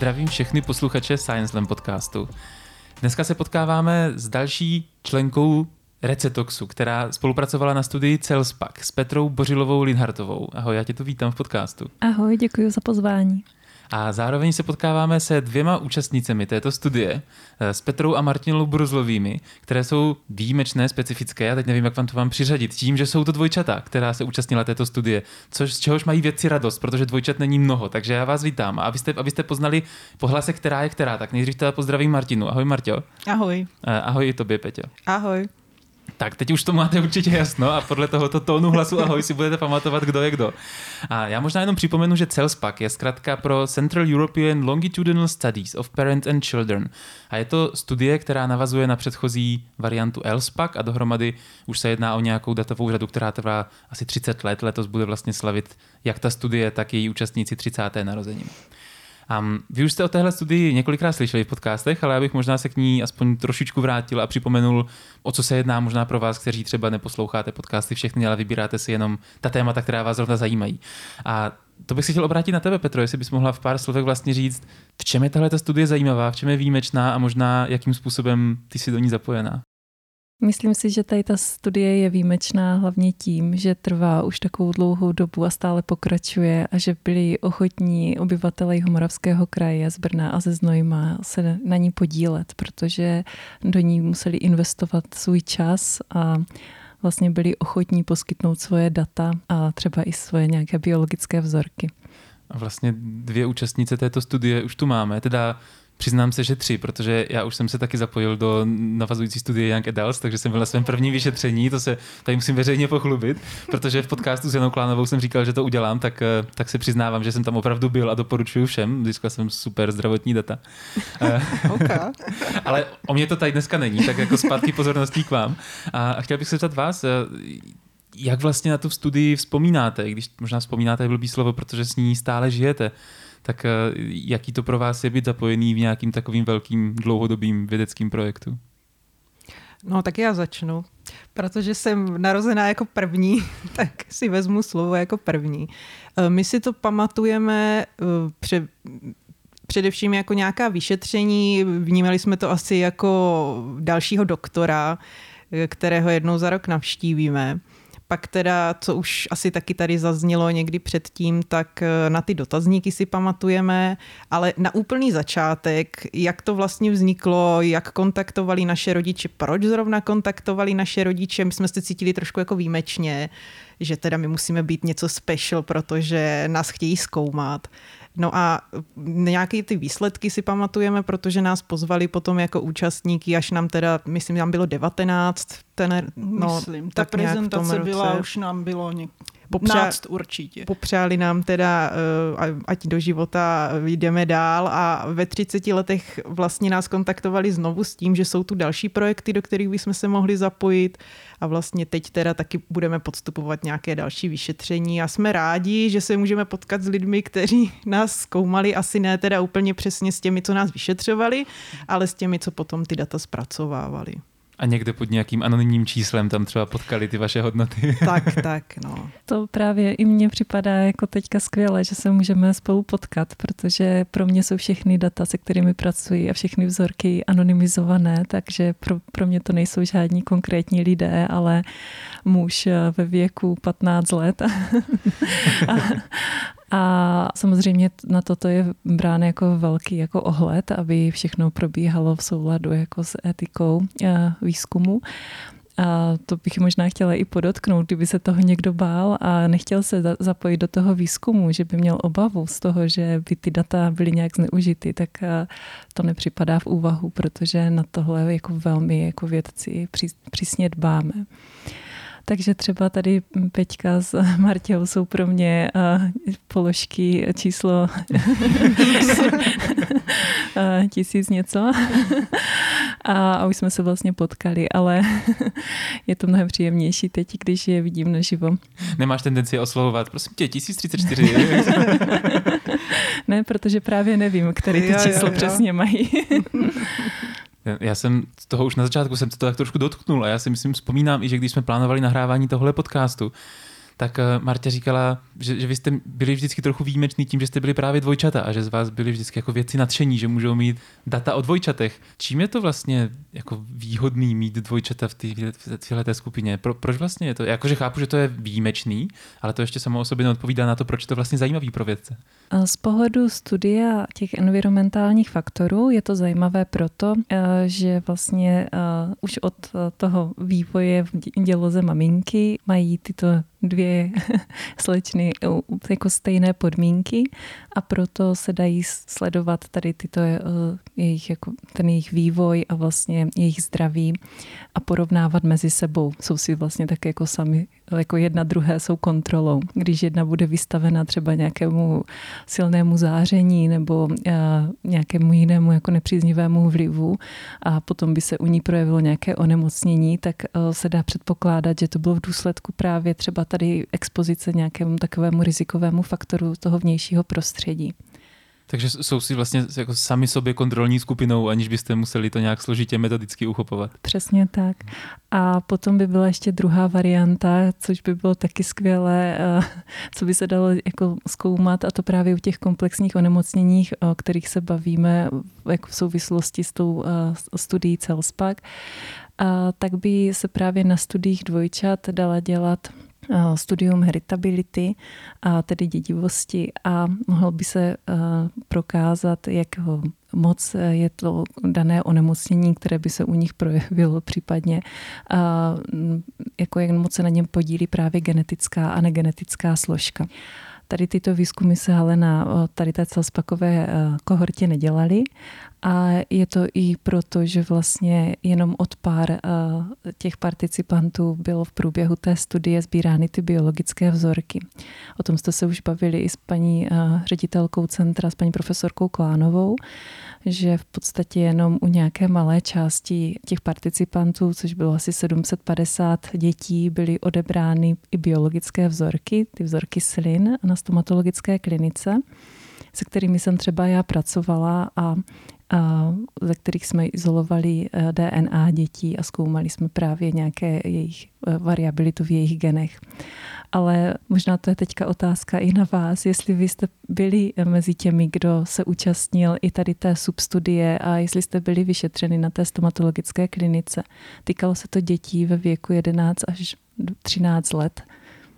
Zdravím všechny posluchače ScienceLand podcastu. Dneska se potkáváme s další členkou Recetoxu, která spolupracovala na studii Celspac s Petrou Bořilovou Lindhartovou. Ahoj, já tě tu vítám v podcastu. Ahoj, děkuji za pozvání. A zároveň se potkáváme se dvěma účastnicemi této studie, s Petrou a Martinou Bruzlovými, které jsou výjimečné, specifické. Já teď nevím, jak vám to mám přiřadit. Tím, že jsou to dvojčata, která se účastnila této studie, což z čehož mají vědci radost, protože dvojčat není mnoho. Takže já vás vítám. A abyste poznali po hlase, která je která, tak nejdřív teda pozdravím Martinu. Ahoj, Marťo. Ahoj. Ahoj i tobě, Peťo. Ahoj. Tak teď už to máte určitě jasno a podle tohoto tónu hlasu ahoj si budete pamatovat, kdo je kdo. A já možná jenom připomenu, že Celspac je zkrátka pro Central European Longitudinal Studies of Parents and Children. A je to studie, která navazuje na předchozí variantu ELSPAC a dohromady už se jedná o nějakou datovou řadu, která trvá asi 30 let. Letos bude vlastně slavit jak ta studie, tak její účastníci 30. narozeniny. Vy už jste o téhle studii několikrát slyšeli v podcastech, ale já bych možná se k ní aspoň trošičku vrátil a připomenul, o co se jedná možná pro vás, kteří třeba neposloucháte podcasty všechny, ale vybíráte si jenom ta témata, která vás zrovna zajímají. A to bych si chtěl obrátit na tebe, Petro, jestli bys mohla v pár slovech vlastně říct, v čem je tahle ta studie zajímavá, v čem je výjimečná a možná jakým způsobem ty jsi do ní zapojená. Myslím si, že tady ta studie je výjimečná hlavně tím, že trvá už takovou dlouhou dobu a stále pokračuje a že byli ochotní obyvatelé Moravského kraje z Brna a ze Znojma se na ní podílet, protože do ní museli investovat svůj čas a vlastně byli ochotní poskytnout svoje data a třeba i svoje nějaké biologické vzorky. A vlastně dvě účastnice této studie už tu máme, teda přiznám se, že 3, protože já už jsem se taky zapojil do navazující studie Young Adults, takže jsem byl na svém prvním vyšetření, to se tady musím veřejně pochlubit, protože v podcastu s Janou Klánovou jsem říkal, že to udělám, tak se přiznávám, že jsem tam opravdu byl a doporučuju všem, získal jsem super zdravotní data. Ale o mě to tady dneska není, tak jako zpátky pozorností k vám. A chtěl bych se zeptat vás, jak vlastně na tu studii vzpomínáte, když možná vzpomínáte je blbý slovo, protože s ní stále žijete, tak jaký to pro vás je být zapojený v nějakým takovým velkým dlouhodobým vědeckým projektu? No tak já začnu, protože jsem narozená jako první, tak si vezmu slovo jako první. My si to pamatujeme především jako nějaká vyšetření, vnímali jsme to asi jako dalšího doktora, kterého jednou za rok navštívíme. Pak teda, co už asi taky tady zaznělo někdy předtím, tak na ty dotazníky si pamatujeme, ale na úplný začátek, jak to vlastně vzniklo, jak kontaktovali naše rodiče, proč zrovna kontaktovali naše rodiče, my jsme se cítili trošku jako výjimečně, že teda my musíme být něco special, protože nás chtějí zkoumat. No a nějaké ty výsledky si pamatujeme, protože nás pozvali potom jako účastníky, až nám teda, myslím, nám bylo 19. Myslím, ta prezentace byla, už nám bylo 15 určitě. Popřáli nám teda, ať do života jdeme dál a ve 30 letech vlastně nás kontaktovali znovu s tím, že jsou tu další projekty, do kterých bychom se mohli zapojit a vlastně teď teda taky budeme podstupovat nějaké další vyšetření a jsme rádi, že se můžeme potkat s lidmi, kteří nás zkoumali, asi ne teda úplně přesně s těmi, co nás vyšetřovali, ale s těmi, co potom ty data zpracovávali. A někde pod nějakým anonymním číslem tam třeba potkali ty vaše hodnoty. Tak, no. To právě i mně připadá jako teďka skvěle, že se můžeme spolu potkat, protože pro mě jsou všechny data, se kterými pracuji a všechny vzorky anonymizované, takže pro mě to nejsou žádní konkrétní lidé, ale muž ve věku 15 let. A samozřejmě na toto je brán jako velký jako ohled, aby všechno probíhalo v souladu jako s etikou výzkumu. A to bych možná chtěla i podotknout, kdyby se toho někdo bál a nechtěl se zapojit do toho výzkumu, že by měl obavu z toho, že by ty data byly nějak zneužity, tak to nepřipadá v úvahu, protože na tohle jako velmi jako vědci přísně dbáme. Takže třeba tady Peťka s Marťou jsou pro mě položky číslo 1000 něco. A už jsme se vlastně potkali, ale je to mnohem příjemnější teď, když je vidím naživo. Nemáš tendenci oslovovat, prosím tě, 1034. Ne, protože právě nevím, které ty číslo přesně mají. Já jsem toho už na začátku jsem to tak trošku dotknul a já si myslím, vzpomínám i, že když jsme plánovali nahrávání tohle podcastu, tak Marta říkala, že vy jste byli vždycky trochu výjimečný tím, že jste byli právě dvojčata a že z vás byli vždycky jako vědci nadšení, že můžou mít data o dvojčatech. Čím je to vlastně jako výhodný mít dvojčata v této skupině? Proč vlastně je to? Jakože chápu, že to je výjimečný, ale to ještě samo o sobě neodpovídá na to, proč je to vlastně zajímavý pro vědce. Z pohledu studia těch environmentálních faktorů je to zajímavé proto, že vlastně už od toho vývoje v děloze maminky mají tyto dvě slečny jako stejné podmínky a proto se dají sledovat tady tyto jejich, jako ten jejich vývoj a vlastně jejich zdraví a porovnávat mezi sebou. Jsou si vlastně tak jako sami, jako jedna druhé jsou kontrolou. Když jedna bude vystavena třeba nějakému silnému záření nebo nějakému jinému jako nepříznivému vlivu a potom by se u ní projevilo nějaké onemocnění, tak se dá předpokládat, že to bylo v důsledku právě třeba tady expozice nějakému takovému rizikovému faktoru toho vnějšího prostředí. Takže jsou si vlastně jako sami sobě kontrolní skupinou, aniž byste museli to nějak složitě metodicky uchopovat. Přesně tak. A potom by byla ještě druhá varianta, což by bylo taky skvělé, co by se dalo jako zkoumat, a to právě u těch komplexních onemocněních, o kterých se bavíme jako v souvislosti s tou studií Celspac, tak by se právě na studiích dvojčat dala dělat studium heritability, a tedy dědivosti, a mohlo by se prokázat, jak moc je to dané onemocnění, které by se u nich projevilo případně, jako jak moc se na něm podílí právě genetická a negenetická složka. Tady tyto výzkumy se ale na tady té celspakové kohortě nedělaly a je to i proto, že vlastně jenom od pár těch participantů bylo v průběhu té studie sbírány ty biologické vzorky. O tom jste se už bavili i s paní ředitelkou centra, s paní profesorkou Klánovou, že v podstatě jenom u nějaké malé části těch participantů, což bylo asi 750 dětí, byly odebrány i biologické vzorky, ty vzorky slin na stomatologické klinice, se kterými jsem třeba já pracovala a ze kterých jsme izolovali DNA dětí a zkoumali jsme právě nějaké jejich variabilitu v jejich genech. Ale možná to je teďka otázka i na vás, jestli vy jste byli mezi těmi, kdo se účastnil i tady té substudie a jestli jste byli vyšetřeni na té stomatologické klinice. Týkalo se to dětí ve věku 11 až 13 let.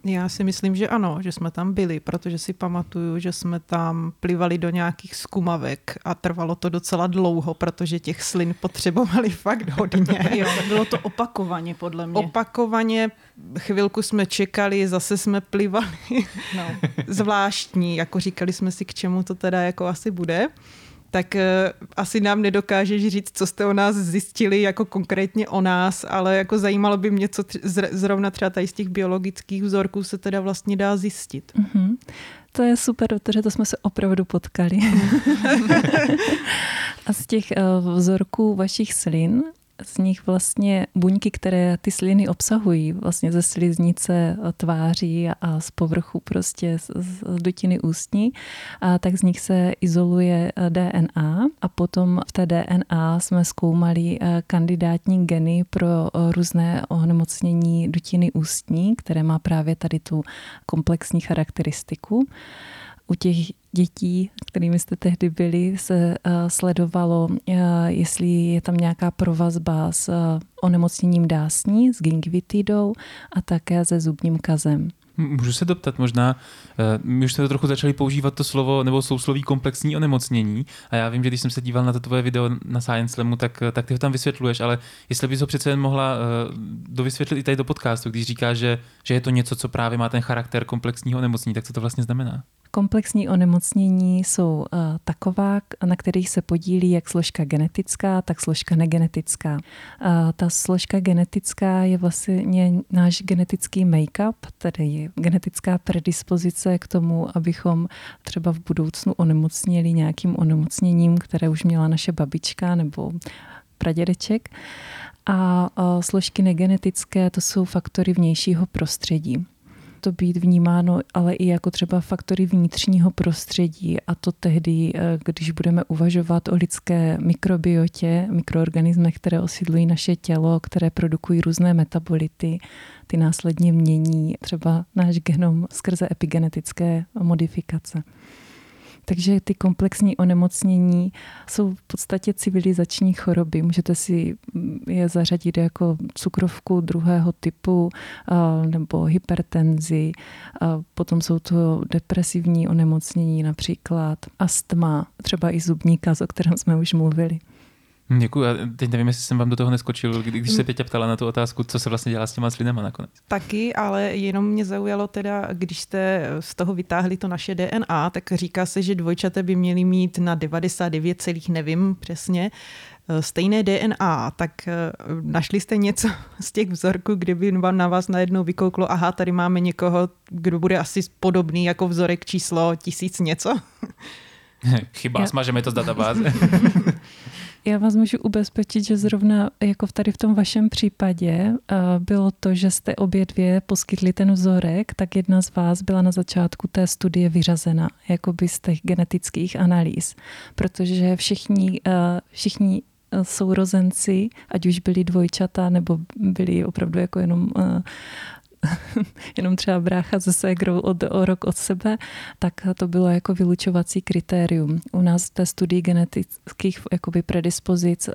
Já si myslím, že ano, že jsme tam byli, protože si pamatuju, že jsme tam plivali do nějakých zkumavek a trvalo to docela dlouho, protože těch slin potřebovali fakt hodně. Jo, bylo to opakovaně, podle mě. Opakovaně, chvilku jsme čekali, zase jsme plivali. No. Zvláštní, jako říkali jsme si, k čemu to teda jako asi bude. Tak asi nám nedokážeš říct, co jste o nás zjistili, jako konkrétně o nás, ale jako zajímalo by mě, co zrovna třeba tady z těch biologických vzorků se teda vlastně dá zjistit. Mm-hmm. To je super, protože to jsme se opravdu potkali. A z těch vzorků vašich slin, z nich vlastně buňky, které ty sliny obsahují, vlastně ze sliznice tváří a z povrchu prostě z dutiny ústní, a tak z nich se izoluje DNA a potom v té DNA jsme zkoumali kandidátní geny pro různé onemocnění dutiny ústní, které má právě tady tu komplexní charakteristiku. U těch dětí, kterými jste tehdy byli, se sledovalo, jestli je tam nějaká provazba s onemocněním dásní, s gingivitidou a také se zubním kazem. Můžu se doptat možná, my už jsme to trochu začali používat to slovo nebo sousloví komplexní onemocnění a já vím, že když jsem se díval na to tvoje video na ScienceLandu, tak ty ho tam vysvětluješ, ale jestli bys ho přece jen mohla dovysvětlit i tady do podcastu, když říkáš, že je to něco, co právě má ten charakter komplexního onemocnění, tak co to vlastně znamená? Komplexní onemocnění jsou taková, na kterých se podílí jak složka genetická, tak složka negenetická. Ta složka genetická je vlastně náš genetický make-up, tedy genetická predispozice k tomu, abychom třeba v budoucnu onemocněli nějakým onemocněním, které už měla naše babička nebo pradědeček. A složky negenetické, to jsou faktory vnějšího prostředí. to být vnímáno, ale i jako třeba faktory vnitřního prostředí, a to tehdy, když budeme uvažovat o lidské mikrobiotě, mikroorganismech, které osídlují naše tělo, které produkují různé metabolity, ty následně mění třeba náš genom skrze epigenetické modifikace. Takže ty komplexní onemocnění jsou v podstatě civilizační choroby. Můžete si je zařadit jako cukrovku druhého typu nebo hypertenzi. Potom jsou to depresivní onemocnění, například astma, třeba i zubní kaz, o kterém jsme už mluvili. Děkuji. A teď nevím, jestli jsem vám do toho neskočil, když se Peťa ptala na tu otázku, co se vlastně dělá s těma slidama nakonec. Taky, ale jenom mě zaujalo teda, když jste z toho vytáhli to naše DNA, tak říká se, že dvojčata by měly mít na 99, nevím přesně, stejné DNA, tak našli jste něco z těch vzorků, kdyby vám na vás najednou vykouklo, aha, tady máme někoho, kdo bude asi podobný jako vzorek číslo 1000 něco? Chyba, smažeme to z databáze. Já vás můžu ubezpečit, že zrovna jako tady v tom vašem případě bylo to, že jste obě dvě poskytli ten vzorek, tak jedna z vás byla na začátku té studie vyřazena jakoby z těch genetických analýz, protože všichni sourozenci, ať už byli dvojčata nebo byli opravdu jako jenom třeba brácha se ségrou o rok od sebe, tak to bylo jako vylučovací kritérium. U nás v té studii genetických jakoby predispozic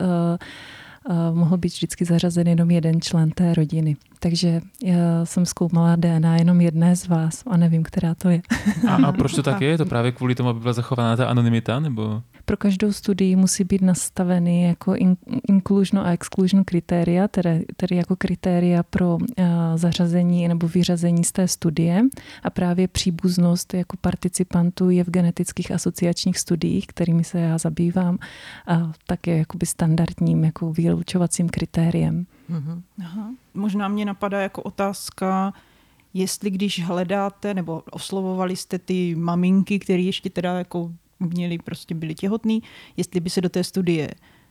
mohl být vždycky zařazen jenom jeden člen té rodiny. Takže já jsem zkoumala DNA jenom jedné z vás a nevím, která to je. A proč to tak je? Je to právě kvůli tomu, aby byla zachována ta anonymita? Nebo? Pro každou studii musí být nastaveny jako inclusion a exclusion kritéria, tedy jako kritéria pro zařazení nebo vyřazení z té studie. A právě příbuznost jako participantů je v genetických asociačních studiích, kterými se já zabývám, tak je jakoby standardním jako vylučovacím kritériem. Mm-hmm. Aha. Možná mě napadá jako otázka, jestli když hledáte nebo oslovovali jste ty maminky, které ještě teda jako měli, prostě byli těhotný, jestli by se do té studie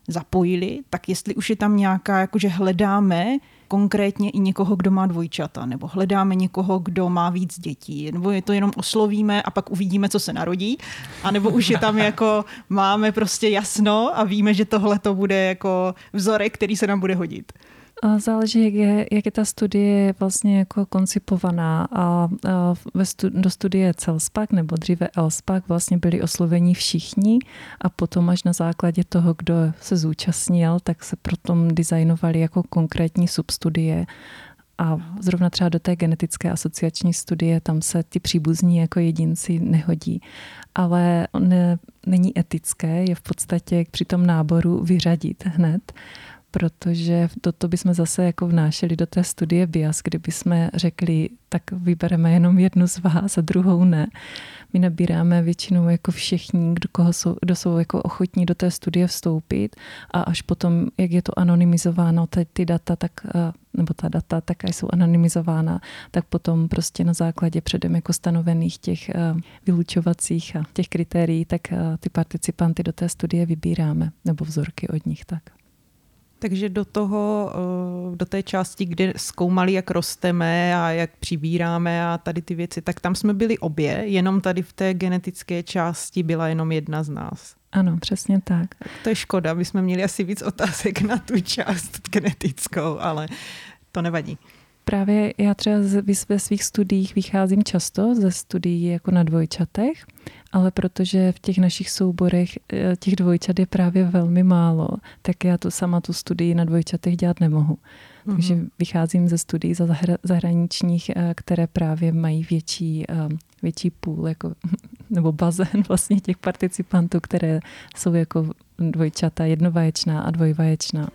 zapojili, tak jestli už je tam nějaká, jakože hledáme konkrétně i někoho, kdo má dvojčata, nebo hledáme někoho, kdo má víc dětí, nebo je to jenom oslovíme a pak uvidíme, co se narodí, anebo už je tam jako máme prostě jasno a víme, že tohle to bude jako vzorek, který se nám bude hodit. Záleží, jak je ta studie vlastně jako koncipovaná a do studie Celspac nebo dříve ELSPAC vlastně byli osloveni všichni a potom až na základě toho, kdo se zúčastnil, tak se potom designovali jako konkrétní substudie a zrovna třeba do té genetické asociační studie tam se ty příbuzní jako jedinci nehodí. Ale není etické je v podstatě při tom náboru vyřadit hned, protože to bychom zase jako vnášeli do té studie bias, kdyby jsme řekli, tak vybereme jenom jednu z vás a druhou ne. My nabíráme většinou jako všichni, kdo jsou jako ochotní do té studie vstoupit a až potom, jak je to anonymizováno, ta data, tak jsou anonymizována, tak potom prostě na základě předem jako stanovených těch vylučovacích a těch kritérií, tak ty participanty do té studie vybíráme, nebo vzorky od nich tak. Takže do té části, kde zkoumali, jak rosteme a jak přibíráme a tady ty věci, tak tam jsme byli obě, jenom tady v té genetické části byla jenom jedna z nás. Ano, přesně tak. To je škoda, my jsme měli asi víc otázek na tu část genetickou, ale to nevadí. Právě já třeba ve svých studiích vycházím často ze studií jako na dvojčatech, ale protože v těch našich souborech těch dvojčat je právě velmi málo, tak já sama tu studii na dvojčatech dělat nemohu. Takže vycházím ze studií zahraničních, které právě mají větší půl jako, nebo bazén vlastně těch participantů, které jsou jako dvojčata jednovaječná a dvojvaječná.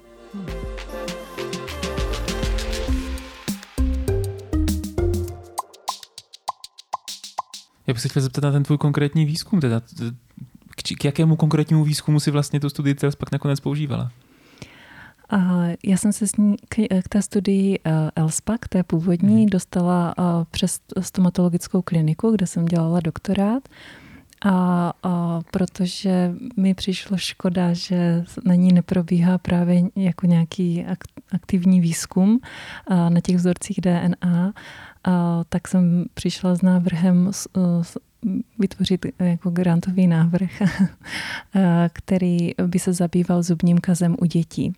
Já bych se chtěl zeptat na ten tvůj konkrétní výzkum. Teda, k jakému konkrétnímu výzkumu si vlastně tu studii Celspac nakonec používala? Já jsem se k té studii ELSPAC, té původní, dostala přes stomatologickou kliniku, kde jsem dělala doktorát. A protože mi přišlo škoda, že na ní neprobíhá právě jako nějaký aktivní výzkum na těch vzorcích DNA, tak jsem přišla s návrhem vytvořit jako grantový návrh, který by se zabýval zubním kazem u dětí.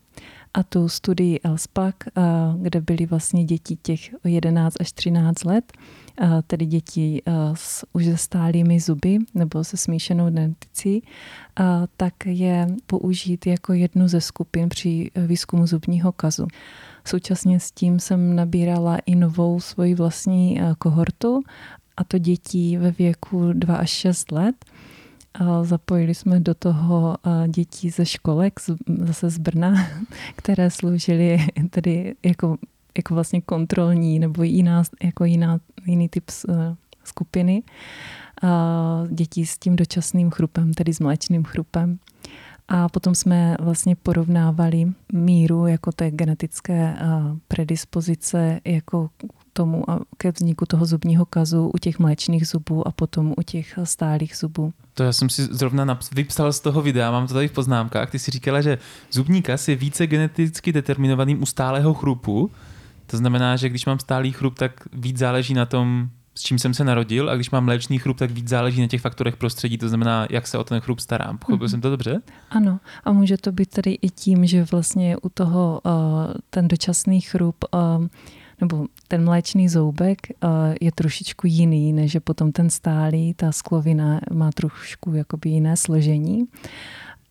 A tu studii ELSPAC, kde byly vlastně děti těch 11 až 13 let, tedy děti s už zestálými zuby nebo se smíšenou denticí, tak je použít jako jednu ze skupin při výzkumu zubního kazu. Současně s tím jsem nabírala i novou svoji vlastní kohortu, a to dětí ve věku 2 až 6 let. Zapojili jsme do toho děti ze školek, zase z Brna, které sloužily tedy jako vlastně kontrolní nebo jiný typ skupiny. Děti s tím dočasným chrupem, tedy s mléčným chrupem. A potom jsme vlastně porovnávali míru jako té genetické predispozice jako tomu a ke vzniku toho zubního kazu u těch mléčných zubů a potom u těch stálých zubů. To já jsem si zrovna vypsal z toho videa, mám to tady v poznámkách, ty si říkala, že zubní kaz je více geneticky determinovaným u stálého chrupu, to znamená, že když mám stálý chrup, tak víc záleží na tom, s čím jsem se narodil, a když mám mléčný chrup, tak víc záleží na těch faktorech prostředí, to znamená, jak se o ten chrup starám. Pochopil jsem to dobře? Ano, a může to být tady i tím, že vlastně u toho ten dočasný chrup nebo ten mléčný zoubek je trošičku jiný, než je potom ten stálý, ta sklovina má trošku jakoby jiné složení.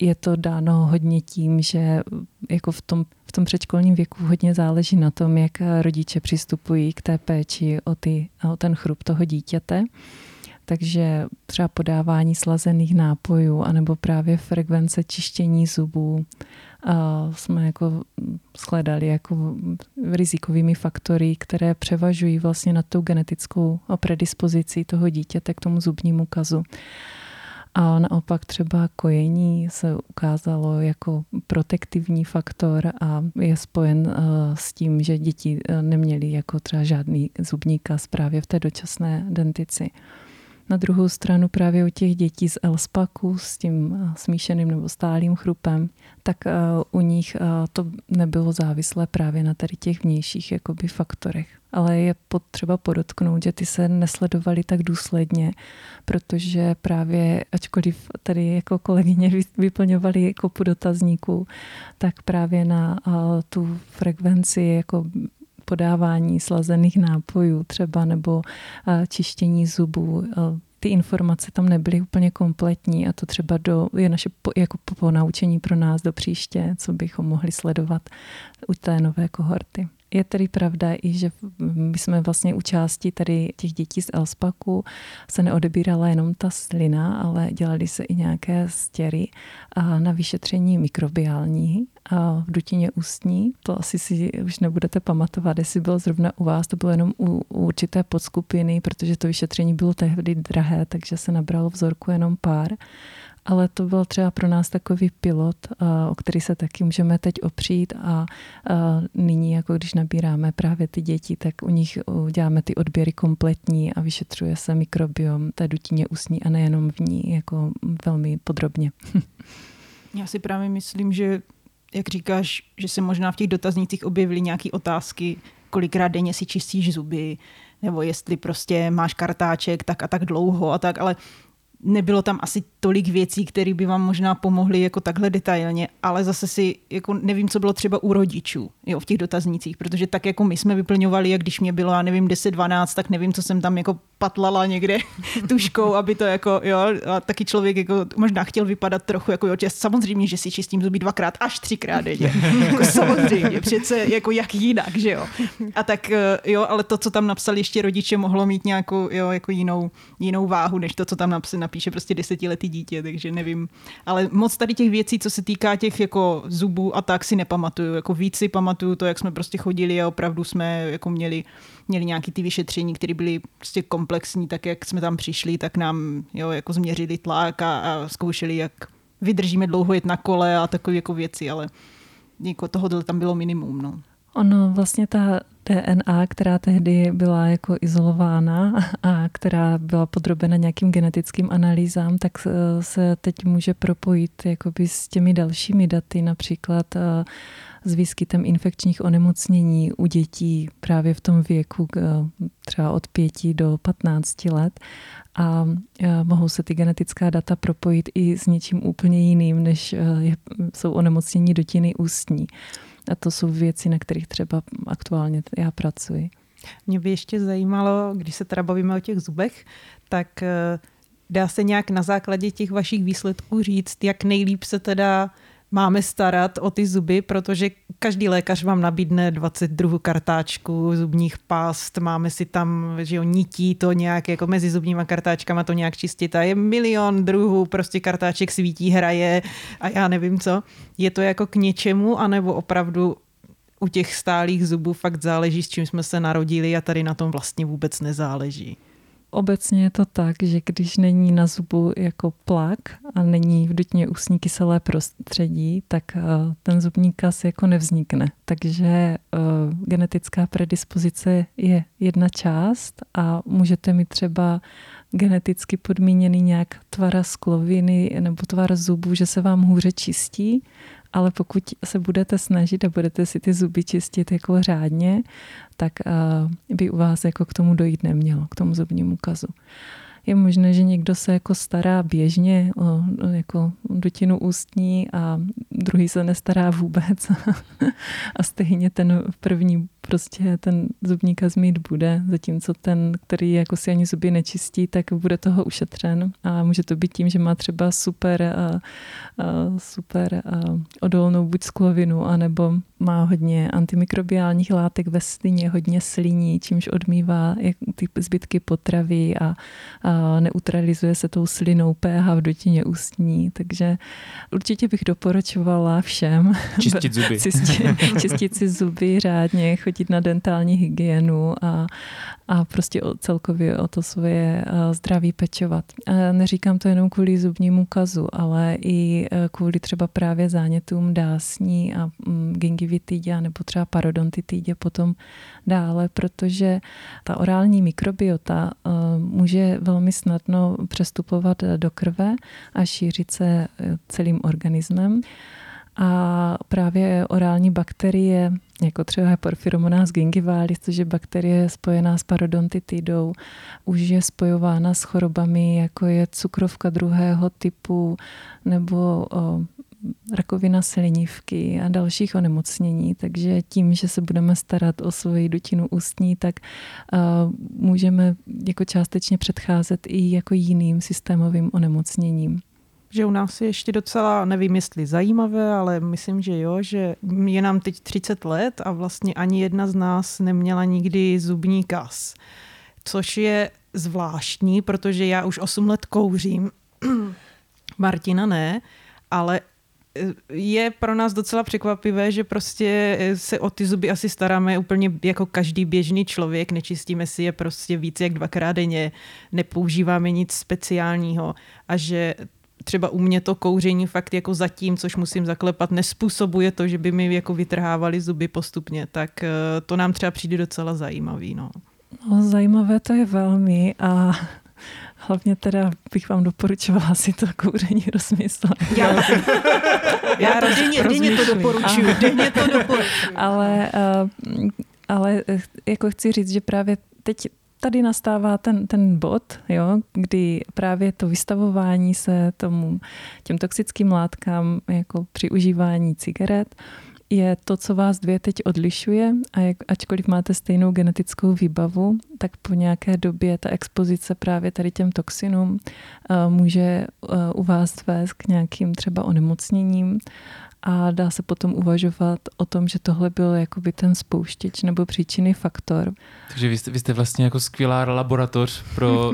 Je to dáno hodně tím, že jako v tom předškolním věku hodně záleží na tom, jak rodiče přistupují k té péči o ten chrup toho dítěte. Takže třeba podávání slazených nápojů anebo právě frekvence čištění zubů jsme jako shledali jako rizikovými faktory, které převažují vlastně nad tou genetickou predispozicí toho dítěte k tomu zubnímu kazu. A naopak třeba kojení se ukázalo jako protektivní faktor a je spojen s tím, že děti neměly jako třeba žádný zubní kaz právě v té dočasné dentici. Na druhou stranu právě u těch dětí z ELSPACu s tím smíšeným nebo stálým chrupem, tak u nich to nebylo závislé právě na tady těch vnějších jakoby faktorech. Ale je potřeba podotknout, že ty se nesledovaly tak důsledně, protože právě ačkoliv tady jako kolegyně vyplňovaly kopu dotazníků, tak právě na tu frekvenci jako podávání slazených nápojů třeba nebo čištění zubů. Ty informace tam nebyly úplně kompletní a to třeba je naše jako ponaučení pro nás do příště, co bychom mohli sledovat u té nové kohorty. Je tedy pravda i, že my jsme vlastně účastí tady těch dětí z ELSPACu se neodebírala jenom ta slina, ale dělaly se i nějaké stěry na vyšetření mikrobiální v dutině ústní. To asi si už nebudete pamatovat, jestli bylo zrovna u vás, to bylo jenom u určité podskupiny, protože to vyšetření bylo tehdy drahé, takže se nabralo vzorku jenom pár. Ale to byl třeba pro nás takový pilot, o který se taky můžeme teď opřít a nyní, jako když nabíráme právě ty děti, tak u nich děláme ty odběry kompletní a vyšetřuje se mikrobiom té dutině ústní a nejenom v ní, jako velmi podrobně. Já si právě myslím, že jak říkáš, že se možná v těch dotaznících objevily nějaké otázky, kolikrát denně si čistíš zuby, nebo jestli prostě máš kartáček tak a tak dlouho a tak, ale nebylo tam asi tolik věcí, které by vám možná pomohly jako takhle detailně, ale zase si jako nevím, co bylo třeba u rodičů, jo, v těch dotaznících, protože tak jako my jsme vyplňovali, jak když mě bylo, já nevím, 10-12, tak nevím, co jsem tam jako patlala někde tužkou, aby to jako, jo, a taky člověk jako možná chtěl vypadat trochu jako, jo, samozřejmě, že si čistím zuby 2x až 3x denně. Jako samozřejmě, přece jako jak jinak, že jo. A tak jo, ale to, co tam napsali ještě rodiče, mohlo mít nějakou, jo, jako jinou váhu, než to, co tam napíše prostě 10letý dítě, takže nevím. Ale moc tady těch věcí, co se týká těch jako zubů a tak, si nepamatuju. Jako víc si pamatuju to, jak jsme prostě chodili a opravdu jsme jako měli nějaký ty vyšetření, které byly prostě komplexní, tak jak jsme tam přišli, tak nám, jo, jako změřili tlak a zkoušeli, jak vydržíme dlouho jet na kole a takové jako věci, ale jako tohohle tam bylo minimum, no. Ono vlastně ta DNA, která tehdy byla jako izolována a která byla podrobena nějakým genetickým analýzám, tak se teď může propojit jakoby s těmi dalšími daty, například s výskytem infekčních onemocnění u dětí právě v tom věku třeba od 5 do 15 let a mohou se ty genetická data propojit i s něčím úplně jiným, než jsou onemocnění dutiny ústní. A to jsou věci, na kterých třeba aktuálně já pracuji. Mě by ještě zajímalo, když se teda bavíme o těch zubech, tak dá se nějak na základě těch vašich výsledků říct, jak nejlíp se teda máme starat o ty zuby, protože každý lékař vám nabídne 22 kartáčku zubních past, máme si tam, že jo, nití to nějak, jako mezi zubníma kartáčkama to nějak čistit a je milion druhů, prostě kartáček svítí, hraje a já nevím co. Je to jako k něčemu, anebo opravdu u těch stálých zubů fakt záleží, s čím jsme se narodili a tady na tom vlastně vůbec nezáleží? Obecně je to tak, že když není na zubu jako plak a není v dutině ústní kyselé prostředí, tak ten zubní kas jako nevznikne. Takže genetická predispozice je jedna část a můžete mít třeba geneticky podmíněný nějak tvar skloviny nebo tvar zubů, že se vám hůře čistí, ale pokud se budete snažit a budete si ty zuby čistit jako řádně, tak by u vás jako k tomu dojít nemělo, k tomu zubnímu kazu. Je možné, že někdo se jako stará běžně o jako dutinu ústní a druhý se nestará vůbec a stejně ten první prostě ten zubní kaz mít bude, zatímco ten, který jako si ani zuby nečistí, tak bude toho ušetřen a může to být tím, že má třeba super odolnou buď sklovinu, anebo má hodně antimikrobiálních látek ve slině, hodně sliní, čímž odmývá ty zbytky potravy a neutralizuje se tou slinou pH v dutině ústní. Takže určitě bych doporučovala všem čistit zuby. čistit si zuby řádně, chodit na dentální hygienu a prostě celkově o to svoje zdraví pečovat. A neříkám to jenom kvůli zubnímu kazu, ale i kvůli třeba právě zánětům dásní a gingivitidě nebo třeba parodontitidě potom dále, protože ta orální mikrobiota může velmi snadno přestupovat do krve a šířit se celým organismem. A právě orální bakterie, jako třeba Porphyromonas gingivalis, což je bakterie spojená s parodontitidou, už je spojována s chorobami, jako je cukrovka 2. typu nebo rakovina slinivky a dalších onemocnění. Takže tím, že se budeme starat o svoji dutinu ústní, tak můžeme jako částečně předcházet i jako jiným systémovým onemocněním. Že u nás je ještě docela, nevím jestli zajímavé, ale myslím, že jo, že je nám teď 30 let a vlastně ani jedna z nás neměla nikdy zubní kas. Což je zvláštní, protože já už 8 let kouřím, Martina ne, ale je pro nás docela překvapivé, že prostě se o ty zuby asi staráme úplně jako každý běžný člověk, nečistíme si je prostě více jak 2x denně, nepoužíváme nic speciálního a že třeba u mě to kouření fakt jako zatím, což musím zaklepat, nespůsobuje to, že by mi jako vytrhávaly zuby postupně, tak to nám třeba přijde docela zajímavý. No zajímavé to je velmi a hlavně teda bych vám doporučovala si to kouření rozmyslet. Já denně to doporučuji. Ale jako chci říct, že právě teď tady nastává ten bod, jo, kdy právě to vystavování se těm toxickým látkám jako při užívání cigaret je to, co vás dvě teď odlišuje a ačkoliv máte stejnou genetickou výbavu, tak po nějaké době ta expozice právě tady těm toxinům může u vás vést k nějakým třeba onemocněním a dá se potom uvažovat o tom, že tohle byl jakoby ten spouštěč nebo příčinný faktor. Takže vy jste vlastně jako skvělá laboratoř pro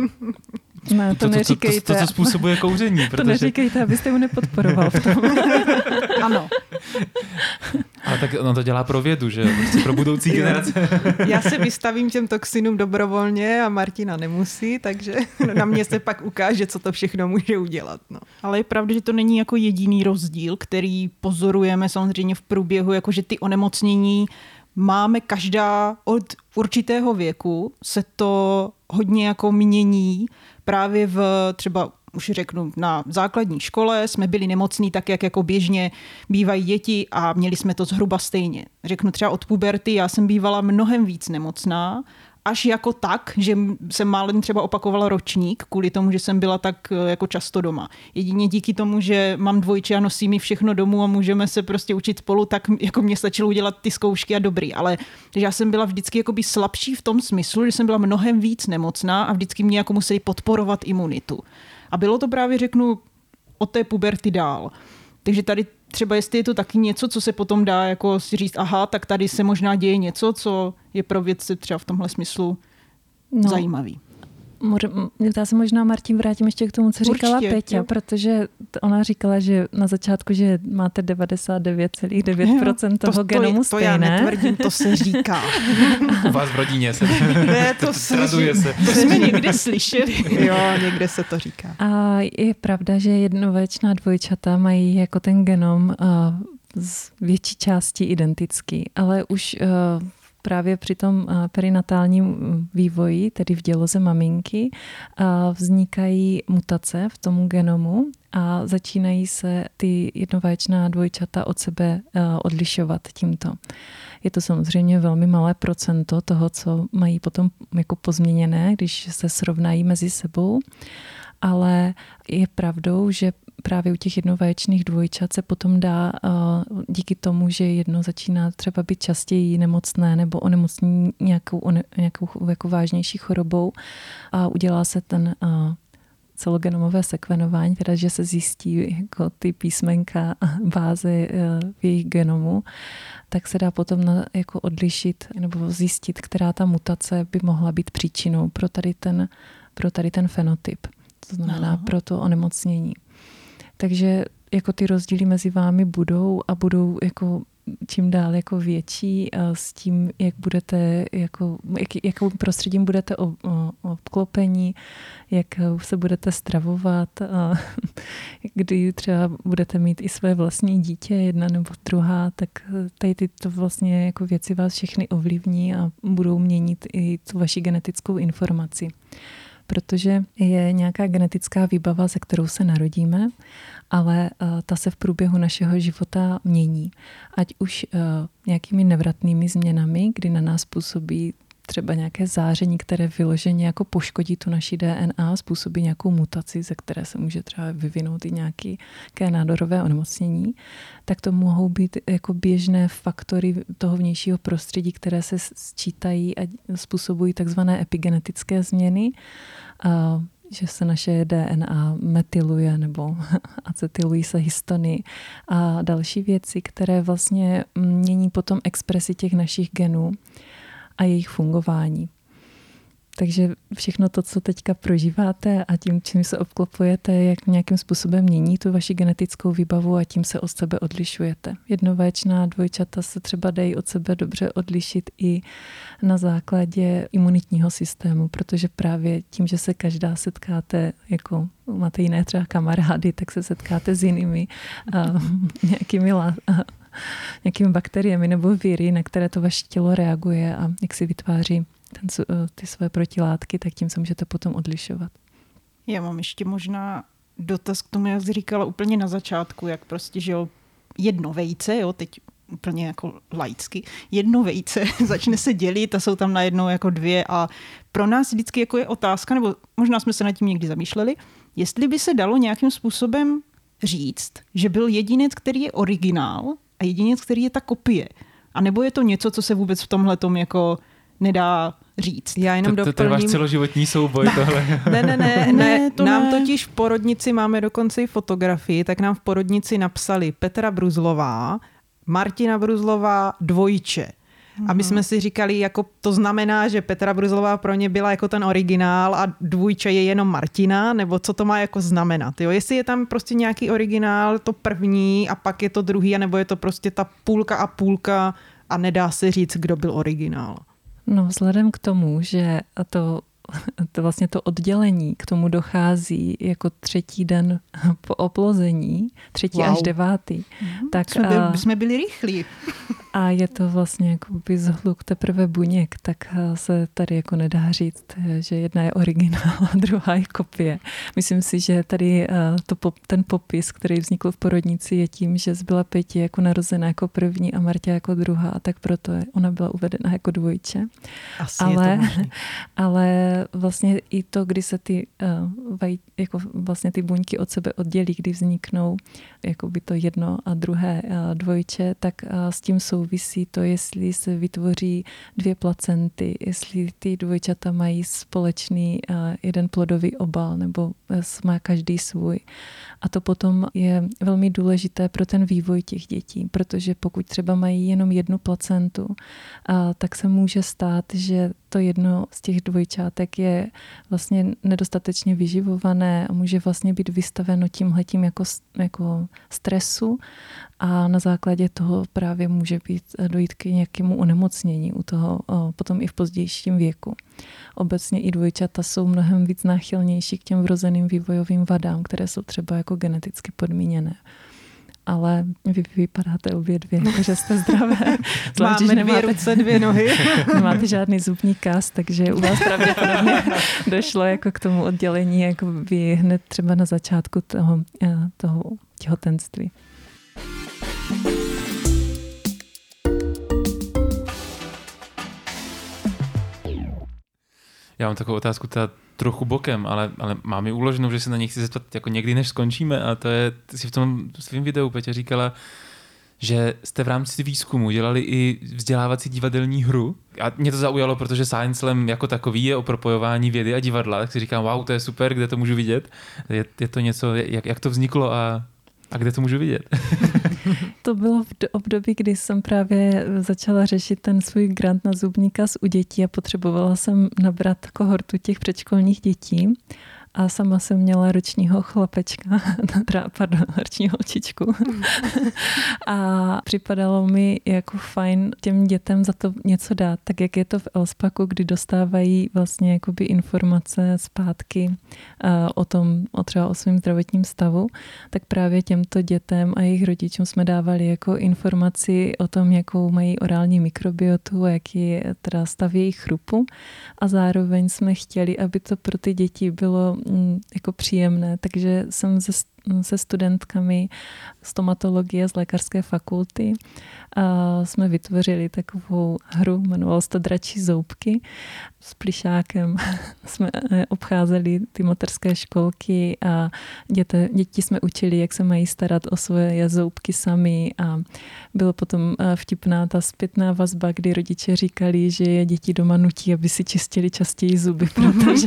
ne, to neříkejte. To, co způsobuje kouření. To neříkejte, abyste mu nepodporoval v tom. Ano. Ale tak ono to dělá pro vědu, že prostě pro budoucí generace. Já se vystavím těm toxinům dobrovolně a Martina nemusí, takže na mě se pak ukáže, co to všechno může udělat. No. Ale je pravda, že to není jako jediný rozdíl, který pozorujeme samozřejmě v průběhu, jakože ty onemocnění máme každá od určitého věku, se to hodně jako mění právě v třeba už řeknu, na základní škole jsme byli nemocní tak, jak jako běžně bývají děti a měli jsme to zhruba stejně. Řeknu třeba od puberty, já jsem bývala mnohem víc nemocná, až jako tak, že jsem málem třeba opakovala ročník kvůli tomu, že jsem byla tak jako často doma. Jedině díky tomu, že mám dvojče a nosí mi všechno domů a můžeme se prostě učit spolu, tak jako mě stačilo udělat ty zkoušky a dobrý. Ale že já jsem byla vždycky jakoby slabší v tom smyslu, že jsem byla mnohem víc nemocná a vždycky mě jako museli podporovat imunitu. A bylo to právě, řeknu, od té puberty dál. Takže tady třeba jestli je to taky něco, co se potom dá jako si říct, aha, tak tady se možná děje něco, co je pro vědce třeba v tomhle smyslu zajímavý. Já se možná, Martin, vrátím ještě k tomu, co říkala určitě, Peťa, jo. Protože ona říkala, že na začátku, že máte 99,9% toho genomu stejné. To já netvrdím, to se říká. U vás v rodině se traduje. To jsme někde slyšeli. Jo, někde se to říká. A je pravda, že jednovaječná dvojčata mají jako ten genom z větší části identický, ale už... Právě při tom perinatálním vývoji, tedy v děloze maminky, vznikají mutace v tom genomu a začínají se ty jednovaječná dvojčata od sebe odlišovat tímto. Je to samozřejmě velmi malé procento toho, co mají potom jako pozměněné, když se srovnají mezi sebou, ale je pravdou, že právě u těch jednovaječných dvojčat se potom dá díky tomu, že jedno začíná třeba být častěji nemocné nebo onemocní nějakou jako vážnější chorobou a udělá se ten celogenomové sekvenování, teda že se zjistí jako ty písmenka báze v jejich genomu, tak se dá potom jako odlišit nebo zjistit, která ta mutace by mohla být příčinou pro tady ten fenotyp. To znamená pro to onemocnění. Takže jako ty rozdíly mezi vámi budou a budou jako čím dál jako větší s tím, jak budete, jakou prostředím budete obklopení, jak se budete stravovat, a kdy třeba budete mít i své vlastní dítě, jedna nebo druhá, tak tady tyto vlastně jako věci vás všechny ovlivní a budou měnit i tu vaši genetickou informaci. Protože je nějaká genetická výbava, se kterou se narodíme, ale ta se v průběhu našeho života mění. Ať už nějakými nevratnými změnami, kdy na nás působí třeba nějaké záření, které vyloženě jako poškodí tu naši DNA, způsobí nějakou mutaci, ze které se může třeba vyvinout i nějaké nádorové onemocnění, tak to mohou být jako běžné faktory toho vnějšího prostředí, které se sčítají a způsobují takzvané epigenetické změny, že se naše DNA metyluje nebo acetylují se histony a další věci, které vlastně mění potom expresi těch našich genů a jejich fungování. Takže všechno to, co teďka prožíváte a tím, čím se obklopujete, jak nějakým způsobem mění tu vaši genetickou výbavu a tím se od sebe odlišujete. Jednovaječná dvojčata se třeba dají od sebe dobře odlišit i na základě imunitního systému, protože právě tím, že se každá setkáte, jako máte jiné třeba kamarády, tak se setkáte s jinými nějakými bakteriemi nebo viry, na které to vaše tělo reaguje a jak si vytváří ty své protilátky, tak tím se můžete potom odlišovat. Já mám ještě možná dotaz k tomu, jak jsi říkala úplně na začátku, jak prostě, že jo, jedno vejce, jo, teď úplně jako laicky, jedno vejce začne se dělit a jsou tam najednou jako dvě a pro nás vždycky jako je otázka, nebo možná jsme se nad tím někdy zamýšleli, jestli by se dalo nějakým způsobem říct, že byl jedinec, který je originál a jedinec, který je ta kopie. A nebo je to něco, co se vůbec v tomhletom jako nedá říct. Já jenom doplním. To je váš celoživotní souboj tohle. Ne. Nám totiž v porodnici, máme dokonce i fotografii, tak nám v porodnici napsali Petra Bruzlová, Martina Bruzlová, dvojče. A my jsme si říkali, jako to znamená, že Petra Bruzlová pro ně byla jako ten originál a dvojče je jenom Martina, nebo co to má jako znamenat. Jo? Jestli je tam prostě nějaký originál, to první a pak je to druhý, anebo je to prostě ta půlka a nedá se říct, kdo byl originál. No vzhledem k tomu, že to vlastně to oddělení k tomu dochází jako třetí den po oplození, třetí až devátý. Tak jsme byli rychlí. A je to vlastně jakoby zhluk teprve buněk, tak se tady jako nedá říct, že jedna je originál a druhá je kopie. Myslím si, že tady ten popis, který vznikl v porodnici, je tím, že zbyla Peti jako narozená jako první a Marta jako druhá, a tak proto ona byla uvedena jako dvojče. Ale vlastně i to, kdy se ty, jako vlastně ty buňky od sebe oddělí, kdy vzniknou jakoby to jedno a druhé dvojče, tak s tím souvisí to, jestli se vytvoří dvě placenty, jestli ty dvojčata mají společný jeden plodový obal, nebo má každý svůj. A to potom je velmi důležité pro ten vývoj těch dětí, protože pokud třeba mají jenom jednu placentu, tak se může stát, že to jedno z těch dvojčátek je vlastně nedostatečně vyživované a může vlastně být vystaveno tímhletím jako stresu, a na základě toho právě může dojít k nějakému onemocnění u toho potom i v pozdějším věku. Obecně i dvojčata jsou mnohem víc náchylnější k těm vrozeným vývojovým vadám, které jsou třeba jako geneticky podmíněné. Ale vy vypadáte obě dvě, že jste zdravé. Zvlášť, máme dvě ruce, dvě nohy. Nemáte žádný zubní kast, takže u vás pravděpodobně došlo jako k tomu oddělení jako by hned třeba na začátku toho těhotenství. Já mám takovou otázku teda trochu bokem, ale mám ji uloženou, že se na ní chci zeptat jako někdy, než skončíme, a to je, ty jsi v tom svým videu, Peťa, říkala, že jste v rámci výzkumu dělali i vzdělávací divadelní hru, a mě to zaujalo, protože ScienceLand jako takový je o propojování vědy a divadla, tak si říkám, wow, to je super, kde to můžu vidět, je to něco, jak to vzniklo a kde to můžu vidět? To bylo v období, kdy jsem právě začala řešit ten svůj grant na zubní kast u dětí a potřebovala jsem nabrat kohortu těch předškolních dětí. A sama jsem měla ročního chlapečka, ročního holčičku. A připadalo mi jako fajn těm dětem za to něco dát, tak jak je to v ELSPACu, kdy dostávají vlastně jakoby informace zpátky o tom, třeba o svém zdravotním stavu, tak právě těmto dětem a jejich rodičům jsme dávali jako informaci o tom, jakou mají orální mikrobiotu a jaký je teda stav jejich chrupu. A zároveň jsme chtěli, aby to pro ty děti bylo jako příjemné, takže jsem se studentkami stomatologie z lékařské fakulty a jsme vytvořili takovou hru, jmenovalo se to Dračí zoubky. S plišákem jsme obcházeli ty mateřské školky a děti jsme učili, jak se mají starat o svoje zoubky sami, a bylo potom vtipná ta zpětná vazba, kdy rodiče říkali, že je děti doma nutí, aby si čistili častěji zuby, protože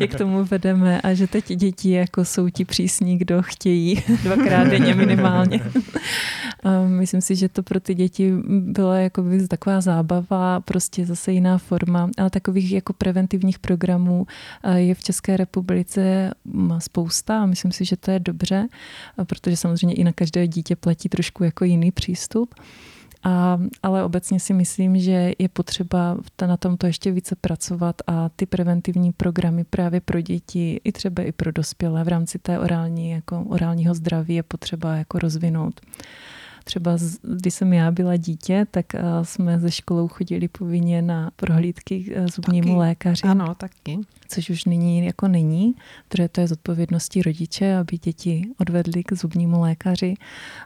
je k tomu vedeme, a že teď děti jako jsou ti přísní, kdo chtějí, 2x denně minimálně. Myslím si, že to pro ty děti byla jakoby taková zábava, prostě zase jiná forma, ale takových jako preventivních programů je v České republice spousta a myslím si, že to je dobře, protože samozřejmě i na každé dítě platí trošku jako jiný přístup. Ale obecně si myslím, že je potřeba na tomto ještě více pracovat a ty preventivní programy právě pro děti i třeba i pro dospělé v rámci té orálního zdraví je potřeba jako rozvinout. Třeba když jsem já byla dítě, tak jsme ze školou chodili povinně na prohlídky k zubnímu lékaři. Ano, taky. Což už nyní jako není, protože to je zodpovědností rodiče, aby děti odvedli k zubnímu lékaři.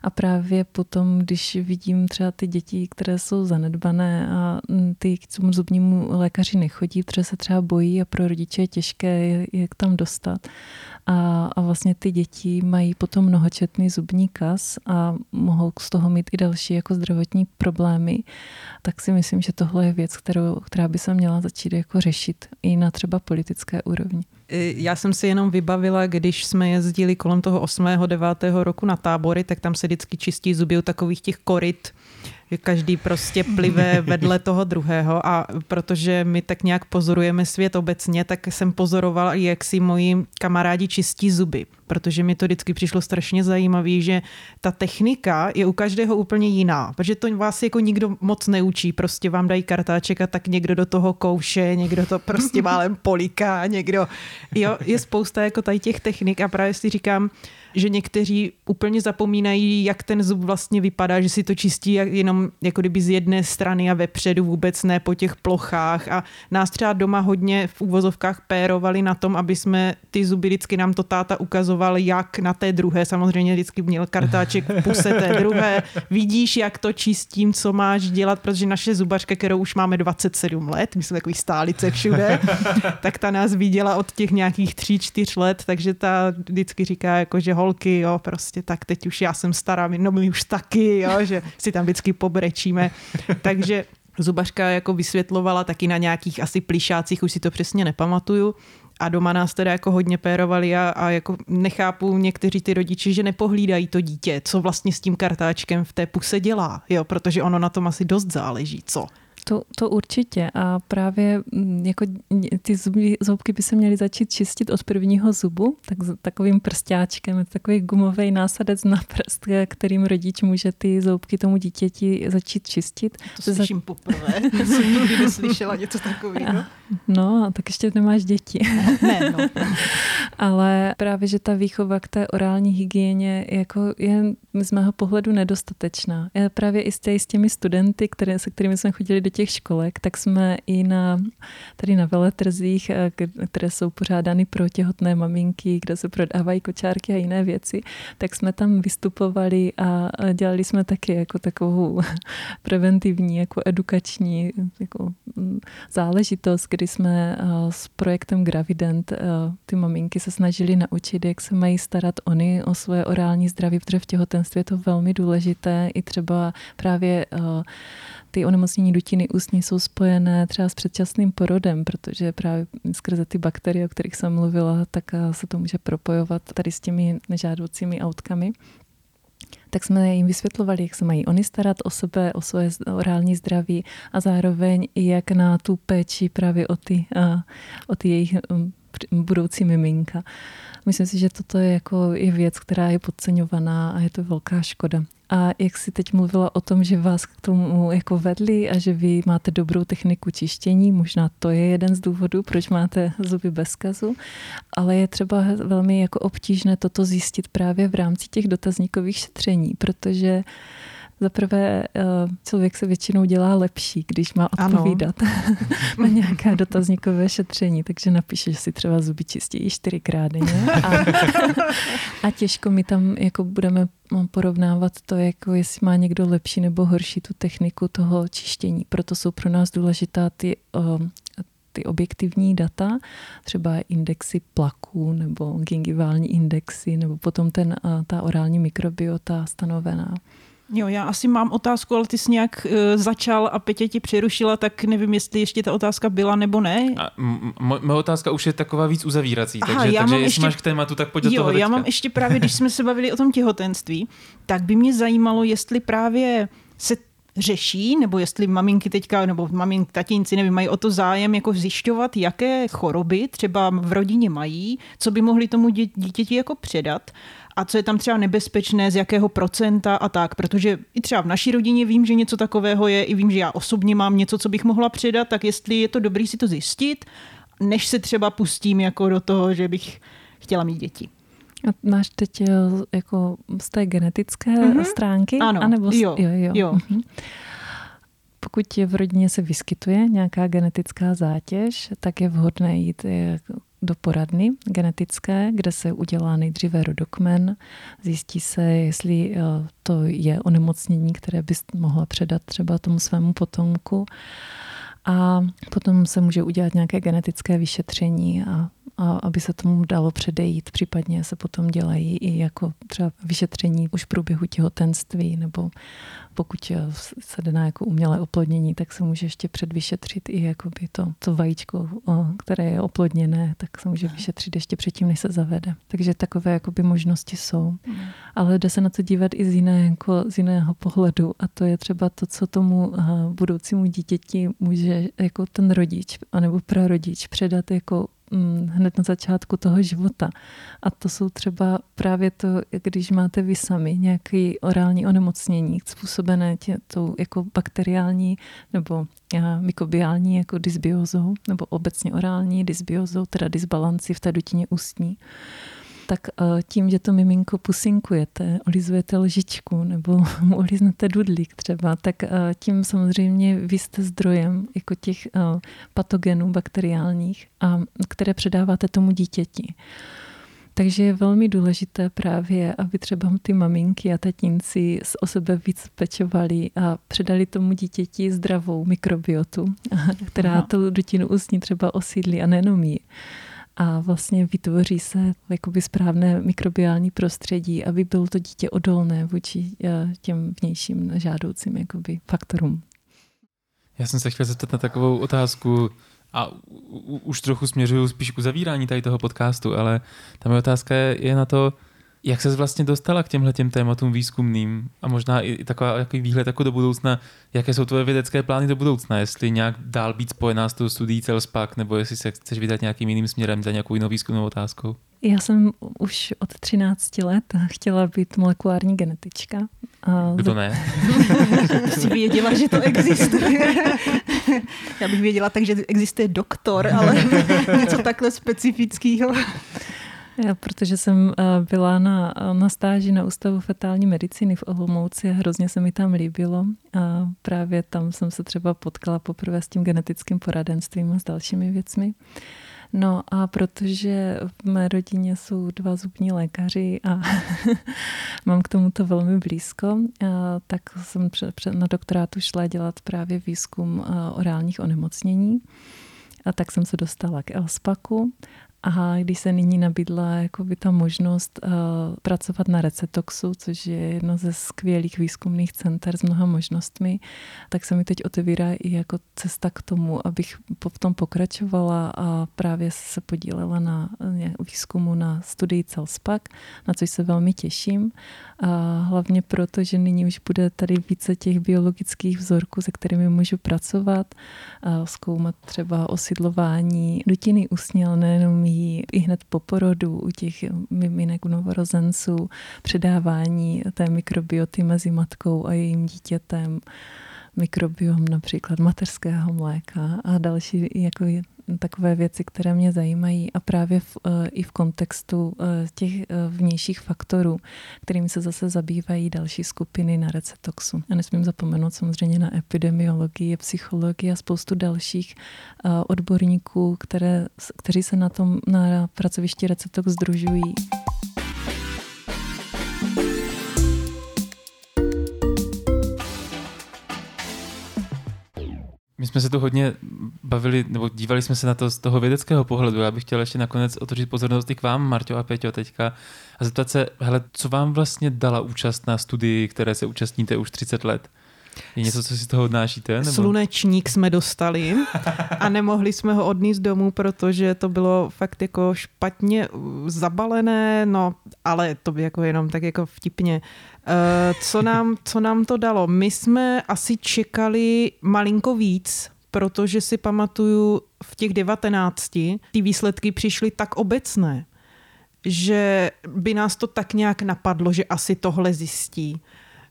A právě potom, když vidím třeba ty děti, které jsou zanedbané a ty k zubnímu lékaři nechodí, protože se třeba bojí a pro rodiče je těžké, jak tam dostat. A vlastně ty děti mají potom mnohočetný zubní kas a mohou z toho mít i další jako zdravotní problémy, tak si myslím, že tohle je věc, která by se měla začít jako řešit i na třeba politické úrovni. Já jsem si jenom vybavila, když jsme jezdili kolem toho 8. 9. roku na tábory, tak tam se vždycky čistí zuby u takových těch koryt, každý prostě plive vedle toho druhého, a protože my tak nějak pozorujeme svět obecně, tak jsem pozorovala, jak si moji kamarádi čistí zuby, protože mi to vždycky přišlo strašně zajímavé, že ta technika je u každého úplně jiná, protože to vás jako nikdo moc neučí, prostě vám dají kartáček a tak někdo do toho kouše, někdo to prostě málem poliká, někdo, jo, je spousta jako tady těch technik, a právě si říkám, že někteří úplně zapomínají, jak ten zub vlastně vypadá, že si to čistí jenom jako kdyby z jedné strany a vepředu, vůbec ne po těch plochách. A nás třeba doma hodně v uvozovkách pérovali na tom, aby jsme ty zuby, vždycky nám to táta ukazoval, jak na té druhé, samozřejmě vždycky měl kartáček v puse té druhé, vidíš, jak to čistím, co máš dělat, protože naše zubařka, kterou už máme 27 let, my jsme takový stálice všude, tak ta nás viděla od těch nějakých 3-4 let, takže ta vždycky říká, jako, že holky, jo, prostě tak teď už já jsem stará, no my už taky, jo, že si tam vždycky pobrečíme. Takže zubařka jako vysvětlovala taky na nějakých asi plišácích, už si to přesně nepamatuju. A doma nás teda jako hodně pérovali a jako nechápu někteří ty rodiče, že nepohlídají to dítě, co vlastně s tím kartáčkem v té puse dělá, jo, protože ono na tom asi dost záleží, co? To určitě a právě jako ty zubky by se měly začít čistit od prvního zubu, tak takovým prstáčkem, takový gumový násadec na prst, kterým rodič může ty zoubky tomu dítěti začít čistit. To slyším poprvé, jsem nikdy neslyšela něco takového. No, tak ještě nemáš děti. Ne, no. Ale právě, že ta výchova k té orální hygieně jako je z mého pohledu nedostatečná. Já právě i s těmi studenty, se kterými jsme chodili do těch školek, tak jsme i tady na veletrzích, které jsou pořádány pro těhotné maminky, kde se prodávají kočárky a jiné věci, tak jsme tam vystupovali a dělali jsme taky jako takovou preventivní, jako edukační jako záležitost, kdy jsme s projektem Gravident ty maminky se snažili naučit, jak se mají starat oni o svoje orální zdraví, protože v těhotenství je to velmi důležité. I třeba právě ty onemocnění dutiny ústní jsou spojené třeba s předčasným porodem, protože právě skrze ty bakterie, o kterých jsem mluvila, tak se to může propojovat tady s těmi nežádoucími outkami. Tak jsme jim vysvětlovali, jak se mají oni starat o sebe, o svoje orální zdraví a zároveň i jak na tu péči právě o ty jejich budoucí miminka. Myslím si, že toto je jako i věc, která je podceňovaná a je to velká škoda. A jak jsi teď mluvila o tom, že vás k tomu jako vedli a že vy máte dobrou techniku čištění, možná to je jeden z důvodů, proč máte zuby bez kazu, ale je třeba velmi jako obtížné toto zjistit právě v rámci těch dotazníkových šetření, protože zaprvé člověk se většinou dělá lepší, když má odpovídat na nějaká dotazníkové šetření, takže napíše, že si třeba zuby čistí 4x denně a těžko my tam jako budeme porovnávat to, jako jestli má někdo lepší nebo horší tu techniku toho čištění. Proto jsou pro nás důležitá ty objektivní data, třeba indexy plaků nebo gingivální indexy nebo potom ta orální mikrobiota stanovená. Jo, já asi mám otázku, ale ty jsi nějak začal a Petě ti přerušila, tak nevím, jestli ještě ta otázka byla nebo ne. Moje otázka už je taková víc uzavírací, takže jestli ještě máš k tématu, tak pojď do toho teďka. Já mám ještě právě, když jsme se bavili o tom těhotenství, tak by mě zajímalo, jestli právě se řeší, nebo jestli maminky teďka, nebo maminky, tatínci, nevím, mají o to zájem jako zjišťovat, jaké choroby třeba v rodině mají, co by mohli tomu dítěti jako předat. A co je tam třeba nebezpečné, z jakého procenta a tak, protože i třeba v naší rodině vím, že něco takového je, i vím, že já osobně mám něco, co bych mohla předat, tak jestli je to dobrý si to zjistit, než se třeba pustím jako do toho, že bych chtěla mít děti. A máš teď jako z té genetické stránky? Ano, anebo jo. Mhm. Pokud v rodině se vyskytuje nějaká genetická zátěž, tak je vhodné jít do poradny genetické, kde se udělá nejdříve rodokmen. Zjistí se, jestli to je onemocnění, které bys mohla předat třeba tomu svému potomku. A potom se může udělat nějaké genetické vyšetření a aby se tomu dalo předejít. Případně se potom dělají i jako třeba vyšetření už v průběhu těhotenství, nebo pokud se jde na jako umělé oplodnění, tak se může ještě předvyšetřit i jakoby to vajíčko, které je oplodněné, tak se může vyšetřit ještě předtím, než se zavede. Takže takové jakoby možnosti jsou. Ale jde se na to dívat i z jiného pohledu a to je třeba to, co tomu budoucímu dítěti může jako ten rodič anebo prarodič předat jako hned na začátku toho života. A to jsou třeba právě to, když máte vy sami nějaké orální onemocnění způsobené tou jako bakteriální nebo mikrobiální jako dysbiózou, nebo obecně orální dysbiózou, teda dysbalanci v té dutině ústní. tak tím, že to miminko pusinkujete, olizujete lžičku nebo mu oliznete dudlík třeba, tak tím samozřejmě vy jste zdrojem jako těch patogenů bakteriálních, které předáváte tomu dítěti. Takže je velmi důležité právě, aby třeba ty maminky a tatínci o sebe víc pečovali a předali tomu dítěti zdravou mikrobiotu, která tu dutinu usní třeba osídlí a nejenom ji. A vlastně vytvoří se jakoby správné mikrobiální prostředí, aby bylo to dítě odolné vůči těm vnějším žádoucím jakoby faktorům. Já jsem se chtěl zeptat na takovou otázku, a už trochu směřuju spíš k uzavírání tady toho podcastu, ale ta moje otázka je na to, jak ses vlastně dostala k těmhletěm tématům výzkumným a možná i takový výhled jako do budoucna, jaké jsou tvoje vědecké plány do budoucna, jestli nějak dál být spojená s tou studií Celspac, nebo jestli se chceš vydat nějakým jiným směrem za nějakou jinou výzkumnou otázkou. Já jsem už od 13 let chtěla být molekulární genetička. Kdo ne? Jsi věděla, že to existuje. Já bych věděla tak, že existuje doktor, ale něco takhle specifického. Já, protože jsem byla na stáži na Ústavu fetální medicíny v Olomouci a hrozně se mi tam líbilo. A právě tam jsem se třeba potkala poprvé s tím genetickým poradenstvím a s dalšími věcmi. No a protože v mé rodině jsou 2 zubní lékaři a mám k tomuto velmi blízko, tak jsem na doktorátu šla dělat právě výzkum orálních onemocnění. A tak jsem se dostala k ELSPACu. A když se nyní nabídla jakoby ta možnost pracovat na Recetoxu, což je jedno ze skvělých výzkumných center s mnoha možnostmi, tak se mi teď otevírá i jako cesta k tomu, abych v tom pokračovala a právě se podílela na výzkumu na studii Celspac, na což se velmi těším. A hlavně proto, že nyní už bude tady více těch biologických vzorků, se kterými můžu pracovat, zkoumat třeba osidlování dutiny ústní, ale nejenom i hned po porodu u těch miminek u novorozenců, předávání té mikrobioty mezi matkou a jejím dítětem, mikrobiom například mateřského mléka a další jako takové věci, které mě zajímají a právě i v kontextu těch vnějších faktorů, kterými se zase zabývají další skupiny na Recetoxu. A nesmím zapomenout samozřejmě na epidemiologii, psychologii a spoustu dalších odborníků, kteří se na pracovišti Recetox sdružují. My jsme se tu hodně bavili, nebo dívali jsme se na to z toho vědeckého pohledu. Já bych chtěl ještě nakonec otočit pozornost i k vám, Marťo a Peťo, teďka a zeptat se, hele, co vám vlastně dala účast na studii, které se účastníte už 30 let? Je něco, co si z toho odnášíte? Nebo? Slunečník jsme dostali a nemohli jsme ho odníst domů, protože to bylo fakt jako špatně zabalené, no ale to by jako jenom tak jako vtipně. Co nám to dalo? My jsme asi čekali malinko víc, protože si pamatuju v těch 19 ty výsledky přišly tak obecné, že by nás to tak nějak napadlo, že asi tohle zjistí.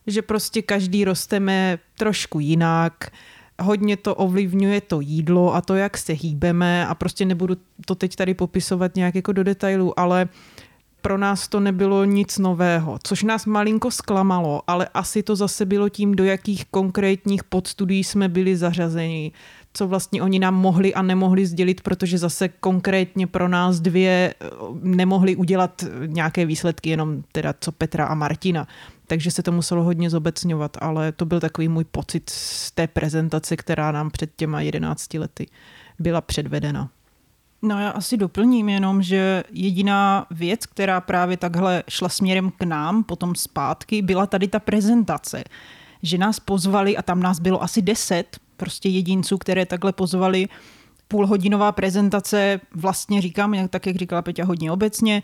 Že prostě každý rosteme trošku jinak, hodně to ovlivňuje to jídlo a to, jak se hýbeme a prostě nebudu to teď tady popisovat nějak jako do detailu, ale pro nás to nebylo nic nového, což nás malinko zklamalo, ale asi to zase bylo tím, do jakých konkrétních podstudií jsme byli zařazeni, co vlastně oni nám mohli a nemohli sdělit, protože zase konkrétně pro nás 2 nemohli udělat nějaké výsledky, jenom teda co Petra a Martina. Takže se to muselo hodně zobecňovat, ale to byl takový můj pocit z té prezentace, která nám před těma 11 lety byla předvedena. No já asi doplním jenom, že jediná věc, která právě takhle šla směrem k nám, potom zpátky, byla tady ta prezentace. Že nás pozvali a tam nás bylo asi 10 prostě jedinců, které takhle pozvali. Půlhodinová prezentace, vlastně říkám, tak jak říkala Peťa, hodně obecně,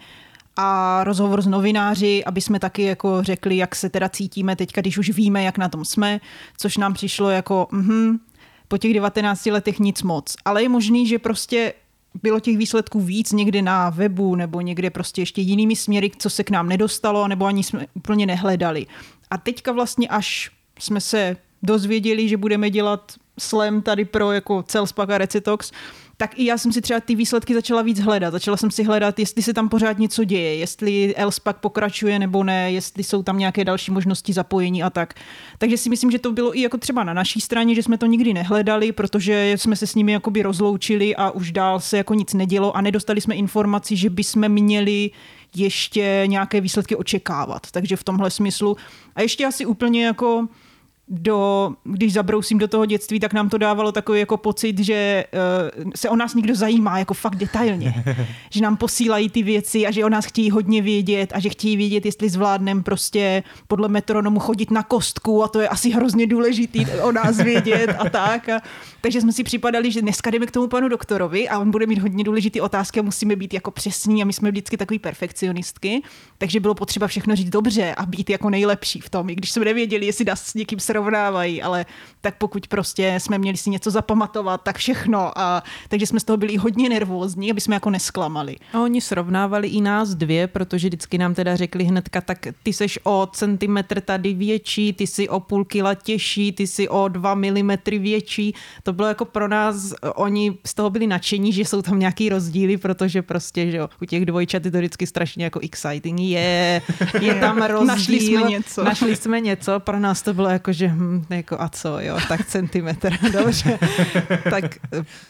a rozhovor s novináři, aby jsme taky jako řekli, jak se teda cítíme teďka, když už víme, jak na tom jsme, což nám přišlo jako po těch 19 letech nic moc. Ale je možný, že prostě bylo těch výsledků víc někde na webu nebo někde prostě ještě jinými směry, co se k nám nedostalo, nebo ani jsme úplně nehledali. A teďka vlastně až jsme se dozvěděli, že budeme dělat slam tady pro jako Celspac a Recetox, tak i já jsem si třeba ty výsledky začala víc hledat. Začala jsem si hledat, jestli se tam pořád něco děje, jestli ELSPAC pokračuje nebo ne, jestli jsou tam nějaké další možnosti zapojení a tak. Takže si myslím, že to bylo i jako třeba na naší straně, že jsme to nikdy nehledali, protože jsme se s nimi jakoby rozloučili a už dál se jako nic nedělo a nedostali jsme informaci, že bychom měli ještě nějaké výsledky očekávat. Takže v tomhle smyslu. A ještě asi úplně jako když zabrousím do toho dětství, tak nám to dávalo takový jako pocit, že se o nás někdo zajímá jako fakt detailně. Že nám posílají ty věci a že o nás chtějí hodně vědět a že chtějí vědět, jestli zvládnem prostě podle metronomu chodit na kostku a to je asi hrozně důležitý o nás vědět a tak. Takže jsme si připadali, že dneska jdeme k tomu panu doktorovi a on bude mít hodně důležité otázky a musíme být jako přesní a my jsme vždycky takový perfekcionistky, takže bylo potřeba všechno říct dobře a být jako nejlepší v tom, i když jsme nevěděli, jestli nás s někým srovnávají, ale tak pokud prostě jsme měli si něco zapamatovat, tak všechno a takže jsme z toho byli hodně nervózní, aby jsme jako nesklamali. A oni srovnávali i nás dvě, protože vždycky nám teda řekli hnedka, tak ty seš o centimetr tady větší, ty jsi o půl kila těžší, ty jsi o 2 milimetry větší. To bylo jako pro nás, oni z toho byli nadšení, že jsou tam nějaký rozdíly, protože prostě, že jo, u těch dvojčat je to vždycky strašně jako exciting. Je tam rozdíl. Našli jsme něco. Pro nás to bylo jako, že jako a co, jo, tak centimetr, dobře. Tak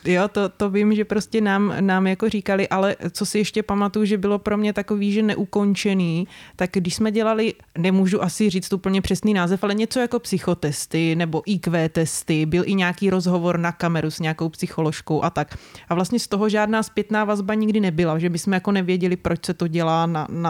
jo, to vím, že prostě nám jako říkali, ale co si ještě pamatuju, že bylo pro mě takový, že neukončený, tak když jsme dělali, nemůžu asi říct úplně přesný název, ale něco jako psychotesty nebo IQ testy, byl i nějaký rozhovor na kameru s nějakou psycholožkou a tak. A vlastně z toho žádná zpětná vazba nikdy nebyla, že my jsme jako nevěděli, proč se to dělá,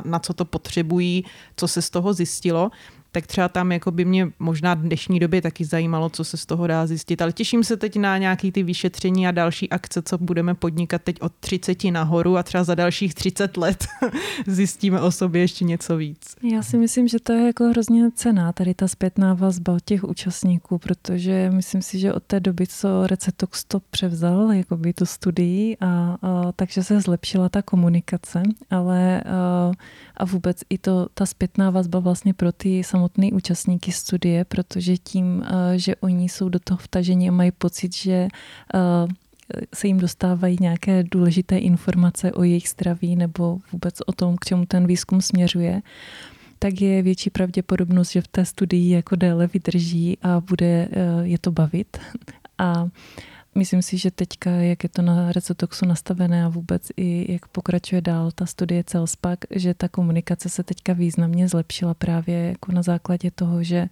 na co to potřebují, co se z toho zjistilo. Tak třeba tam jako by mě možná v dnešní době taky zajímalo, co se z toho dá zjistit. Ale těším se teď na nějaké ty vyšetření a další akce, co budeme podnikat teď od 30 nahoru a třeba za dalších 30 let zjistíme o sobě ještě něco víc. Já si myslím, že to je jako hrozně cenná tady ta zpětná vazba od těch účastníků, protože myslím si, že od té doby, co Recetox to převzal, jako by tu studii, a takže se zlepšila ta komunikace, ale a vůbec i ta zpětná vazba vlastně pro ty samotný účastníky studie, protože tím, že oni jsou do toho vtaženi a mají pocit, že se jim dostávají nějaké důležité informace o jejich zdraví nebo vůbec o tom, k čemu ten výzkum směřuje, tak je větší pravděpodobnost, že v té studii jako déle vydrží a bude je to bavit. A myslím si, že teďka, jak je to na Recetoxu nastavené a vůbec i jak pokračuje dál ta studie Celspac, že ta komunikace se teďka významně zlepšila právě jako na základě toho, že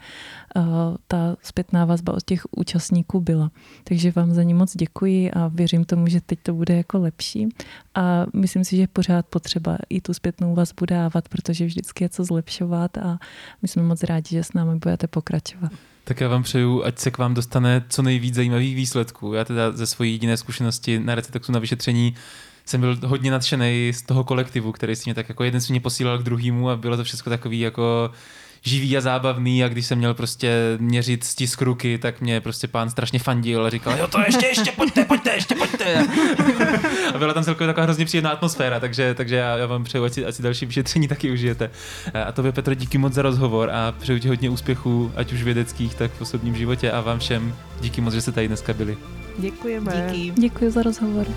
ta zpětná vazba od těch účastníků byla. Takže vám za ní moc děkuji a věřím tomu, že teď to bude jako lepší. A myslím si, že je pořád potřeba i tu zpětnou vazbu dávat, protože vždycky je co zlepšovat a my jsme moc rádi, že s námi budete pokračovat. Tak já vám přeju, ať se k vám dostane co nejvíc zajímavých výsledků. Já teda ze své jediné zkušenosti na Recetoxu na vyšetření jsem byl hodně nadšený z toho kolektivu, který si mě tak jako jeden si mě posílal k druhému a bylo to všechno takový jako živý a zábavný a když jsem měl prostě měřit stisk ruky, tak mě prostě pán strašně fandil a říkal, jo to ještě, pojďte. A byla tam celkově taková hrozně příjemná atmosféra, takže já vám přeju, ať si další vyšetření taky užijete. A tobě, Petro, díky moc za rozhovor a přeju ti hodně úspěchů, ať už vědeckých, tak v osobním životě a vám všem díky moc, že jste tady dneska byli. Děkujeme. Díky. Děkuji za rozhovor.